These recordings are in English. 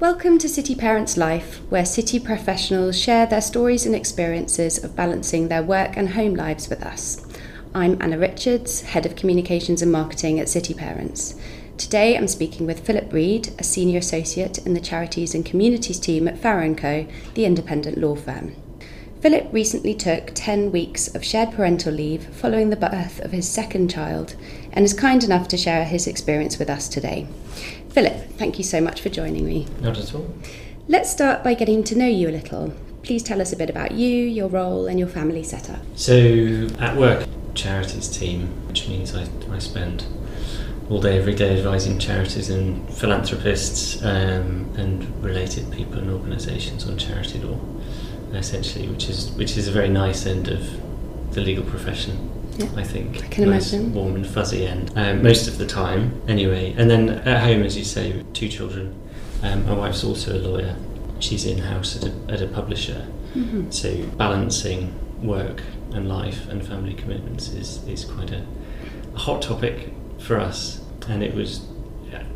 Welcome to City Parents Life, where city professionals share their stories and experiences of balancing their work and home lives with us. I'm Anna Richards, Head of Communications and Marketing at City Parents. Today I'm speaking with Philip Reed, a Senior Associate in the Charities and Communities team at Farrer & Co., the independent law firm. Philip recently took 10 weeks of shared parental leave following the birth of his second child and is kind enough to share his experience with us today. Philip, thank you so much for joining me. Not at all. Let's start by getting to know you a little. Please tell us a bit about you, your role and your family setup. So at work, charities team, which means I spend all day, every day advising charities and philanthropists and related people and organisations on charity law, essentially, which is a very nice end of the legal profession. Yeah, I think. I can nice, imagine. Warm and fuzzy end, most of the time anyway. And then at home, as you say, with two children. My wife's also a lawyer. She's in-house at a publisher. Mm-hmm. So balancing work and life and family commitments is quite a hot topic for us, and it was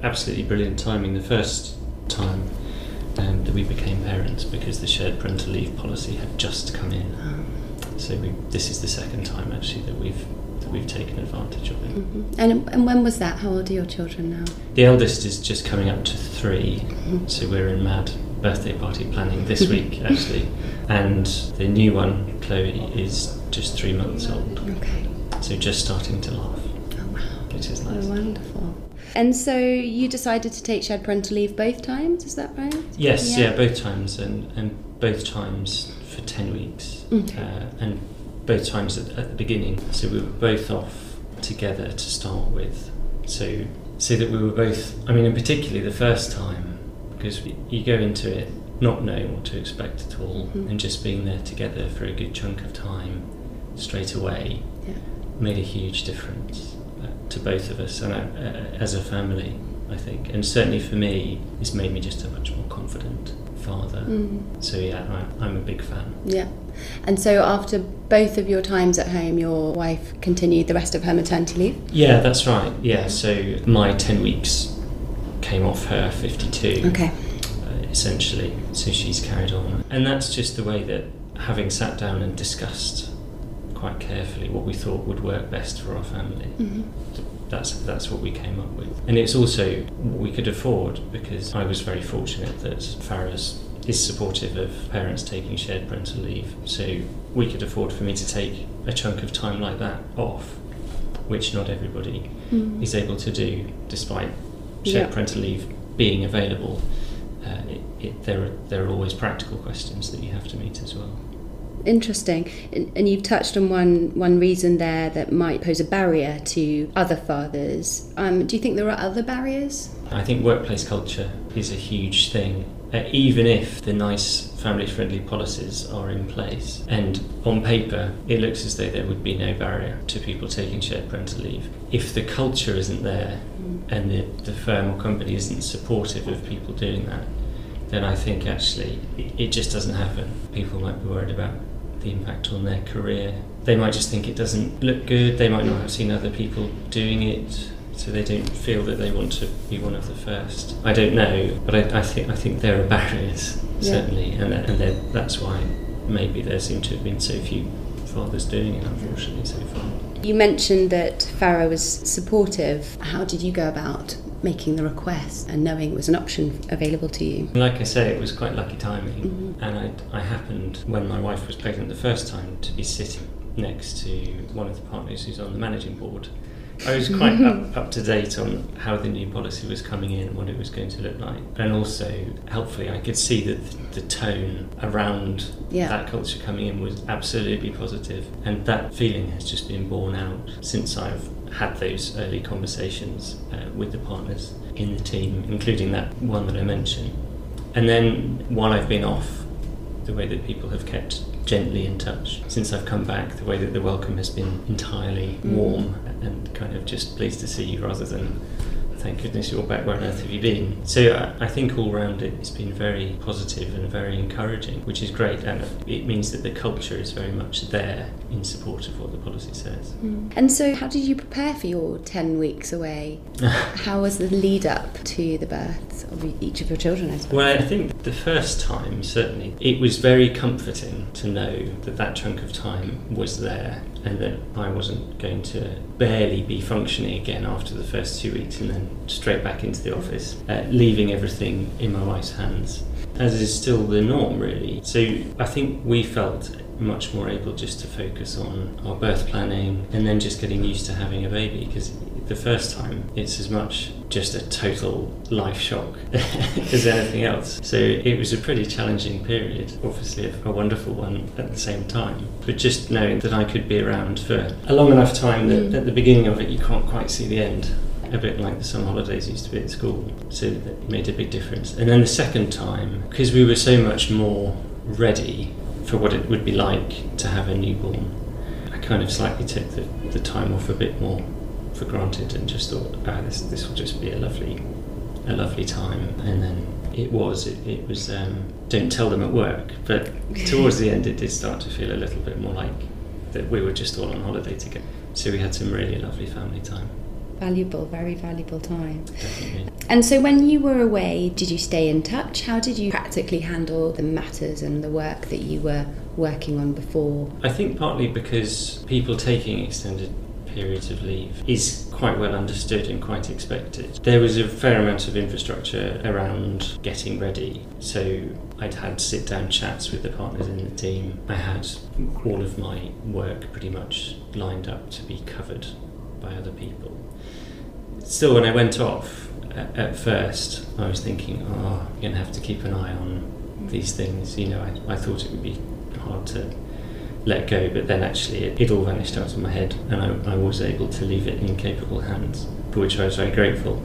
absolutely brilliant timing the first time that we became parents, because the shared parental leave policy had just come in. So this is the second time actually that we've taken advantage of it. Mm-hmm. And when was that? How old are your children now? The eldest is just coming up to 3, mm-hmm. So we're in mad birthday party planning this week actually, and the new one, Chloe, is just 3 months old. Okay. So just starting to laugh. Oh wow. Which is nice. Oh, wonderful. And so you decided to take shared parental leave both times, is that right? Yes, yeah both times, and both times for 10 weeks, okay. And both times at the beginning. So we were both off together to start with, so that we were both, I mean, and particularly the first time, because you go into it not knowing what to expect at all, mm-hmm. and just being there together for a good chunk of time straight away, yeah. Made a huge difference to both of us and as a family, I think. And certainly for me, it's made me just a much more confident father. Mm. So yeah, I'm a big fan. Yeah. And so after both of your times at home, your wife continued the rest of her maternity leave? Yeah, that's right. Yeah, so my 10 weeks came off her 52, okay. Essentially. So she's carried on. And that's just the way that, having sat down and discussed quite carefully what we thought would work best for our family, mm-hmm. That's what we came up with, and it's also what we could afford, because I was very fortunate that Farrer's is supportive of parents taking shared parental leave, so we could afford for me to take a chunk of time like that off, which not everybody mm-hmm. is able to do, despite shared yep. parental leave being available. There are always practical questions that you have to meet as well. Interesting. And you've touched on one reason there that might pose a barrier to other fathers. Do you think there are other barriers? I think workplace culture is a huge thing, even if the nice family-friendly policies are in place. And on paper, it looks as though there would be no barrier to people taking shared parental leave. If the culture isn't there, mm. and the firm or company isn't supportive of people doing that, then I think actually it just doesn't happen. People might be worried about the impact on their career. They might just think it doesn't look good. They might not have seen other people doing it, so they don't feel that they want to be one of the first. I don't know, but I think there are barriers, certainly, yeah. and that's why maybe there seem to have been so few fathers doing it, unfortunately, so far. You mentioned that Farrer was supportive. How did you go about making the request and knowing it was an option available to you? Like I say, it was quite lucky timing, mm-hmm. and I happened, when my wife was pregnant the first time, to be sitting next to one of the partners who's on the managing board. I was quite up to date on how the new policy was coming in and what it was going to look like, and also helpfully I could see that the tone around yeah. that culture coming in was absolutely positive, and that feeling has just been borne out since I've had those early conversations with the partners in the team, including that one that I mentioned. And then while I've been off, the way that people have kept gently in touch. Since I've come back, the way that the welcome has been entirely warm and kind of just pleased to see you rather than thank goodness you're back, where on earth have you been? So I think all round it's been very positive and very encouraging, which is great, and it means that the culture is very much there in support of what the policy says. Mm. And so how did you prepare for your 10 weeks away? How was the lead up to the births of each of your children, I suppose? Well, I think the first time, certainly, it was very comforting to know that that chunk of time was there and that I wasn't going to barely be functioning again after the first 2 weeks and then straight back into the office, leaving everything in my wife's hands, as is still the norm, really. So I think we felt much more able just to focus on our birth planning and then just getting used to having a baby, because the first time it's as much just a total life shock as anything else. So it was a pretty challenging period, obviously a wonderful one at the same time, but just knowing that I could be around for a long enough time that at the beginning of it you can't quite see the end. A bit like the summer holidays used to be at school, so that made a big difference. And then the second time, because we were so much more ready for what it would be like to have a newborn, I kind of slightly took the time off a bit more for granted and just thought, this will just be a lovely time. And then it was don't tell them at work, but towards the end it did start to feel a little bit more like that we were just all on holiday together. So we had some really lovely family time. Valuable, very valuable time. Definitely. And so when you were away, did you stay in touch? How did you practically handle the matters and the work that you were working on before? I think partly because people taking extended periods of leave is quite well understood and quite expected. There was a fair amount of infrastructure around getting ready, so I'd had sit-down chats with the partners in the team. I had all of my work pretty much lined up to be covered by other people. Still, when I went off, at first I was thinking, I'm going to have to keep an eye on these things. You know, I thought it would be hard to let go, but then actually it all vanished out of my head and I was able to leave it in capable hands, for which I was very grateful.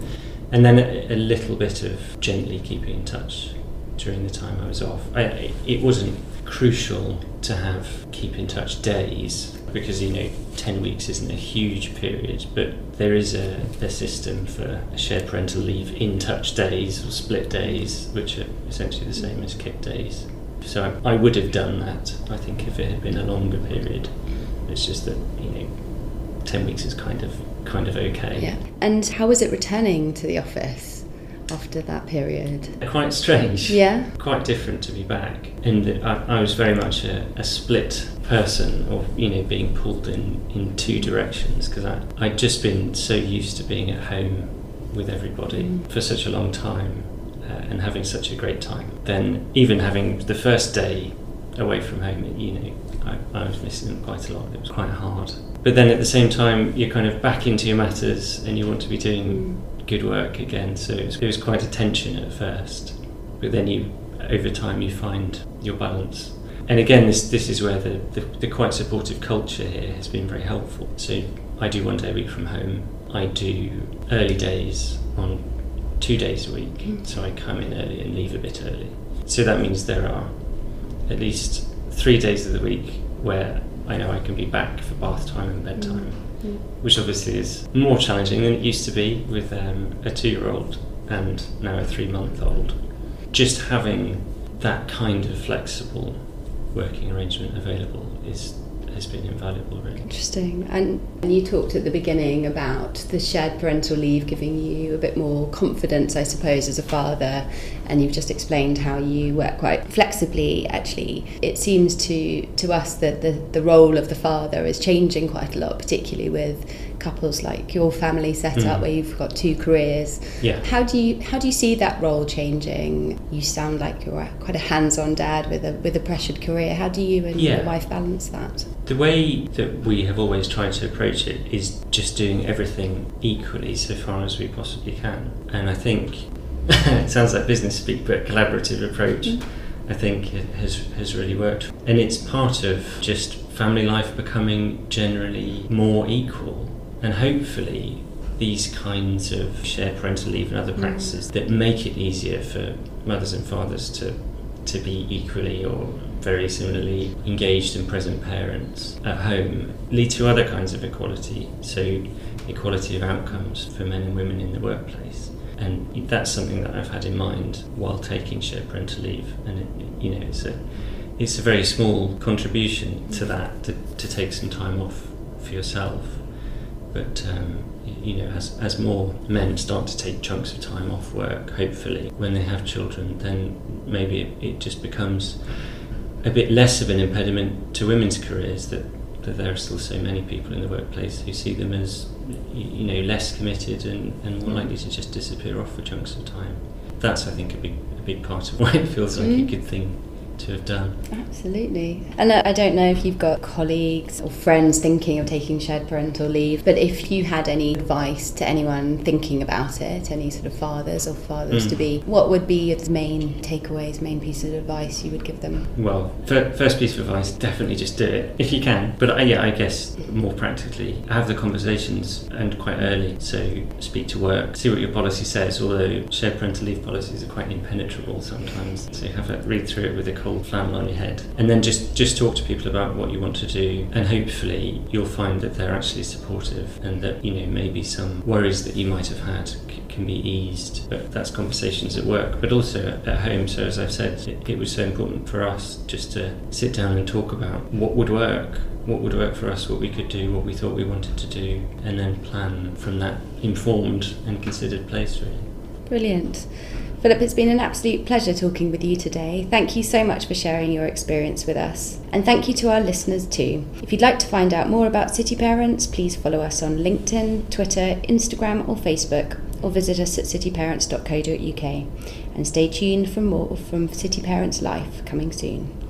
And then a little bit of gently keeping in touch during the time I was off. It wasn't crucial to have keep in touch days, because, you know, 10 weeks isn't a huge period, but there is a system for a shared parental leave in touch days or split days, which are essentially the same as kip days. So I would have done that, I think, if it had been a longer period. It's just that, you know, 10 weeks is kind of okay. Yeah. And how was it returning to the office after that period? Quite strange. Yeah. Quite different to be back. And I was very much a split person, or, you know, being pulled in two directions, because I'd just been so used to being at home with everybody for such a long time and having such a great time. Then even having the first day away from home, you know, I was missing them quite a lot. It was quite hard. But then at the same time you're kind of back into your matters and you want to be doing good work again, so it was quite a tension at first, but then over time you find your balance. And again, this is where the quite supportive culture here has been very helpful. So I do 1 day a week from home. I do early days on 2 days a week, so I come in early and leave a bit early. So that means there are at least 3 days of the week where I know I can be back for bath time and bedtime, which obviously is more challenging than it used to be with a 2-year-old and now a 3-month-old. Just having that kind of flexible working arrangement available has been invaluable, really. Interesting. And you talked at the beginning about the shared parental leave giving you a bit more confidence, I suppose, as a father, and you've just explained how you work quite flexibly. Actually, it seems to us that the role of the father is changing quite a lot, particularly with couples like your family set up, where you've got 2 careers. Yeah. How do you see that role changing? You sound like you're quite a hands-on dad with a pressured career. How do you and your wife balance that? The way that we have always tried to approach it is just doing everything equally so far as we possibly can. And I think it sounds like business speak, but collaborative approach, I think, it has really worked. And it's part of just family life becoming generally more equal. And hopefully these kinds of shared parental leave and other practices that make it easier for mothers and fathers to be equally or very similarly engaged and present parents at home lead to other kinds of equality. So equality of outcomes for men and women in the workplace. And that's something that I've had in mind while taking shared parental leave. And it's a very small contribution to that, to take some time off for yourself. But as more men start to take chunks of time off work, hopefully, when they have children, then maybe it just becomes a bit less of an impediment to women's careers, that there are still so many people in the workplace who see them as less committed and more likely to just disappear off for chunks of time. That's, I think, a big part of why it feels like a good thing to have done. Absolutely. And I don't know if you've got colleagues or friends thinking of taking shared parental leave, but if you had any advice to anyone thinking about it, any sort of fathers or fathers-to-be, what would be your main takeaways, main pieces of advice you would give them? Well, first piece of advice, definitely just do it, if you can. But I guess more practically, have the conversations, and quite early. So speak to work, see what your policy says, although shared parental leave policies are quite impenetrable sometimes. So have a read through it with a flannel on your head, and then just talk to people about what you want to do, and hopefully you'll find that they're actually supportive, and that maybe some worries that you might have had can be eased. But that's conversations at work, but also at home. So as I've said, it was so important for us just to sit down and talk about what would work for us, what we could do, what we thought we wanted to do, and then plan from that informed and considered place, really. Brilliant. Philip, it's been an absolute pleasure talking with you today. Thank you so much for sharing your experience with us. And thank you to our listeners too. If you'd like to find out more about City Parents, please follow us on LinkedIn, Twitter, Instagram or Facebook, or visit us at cityparents.co.uk. And stay tuned for more from City Parents Life coming soon.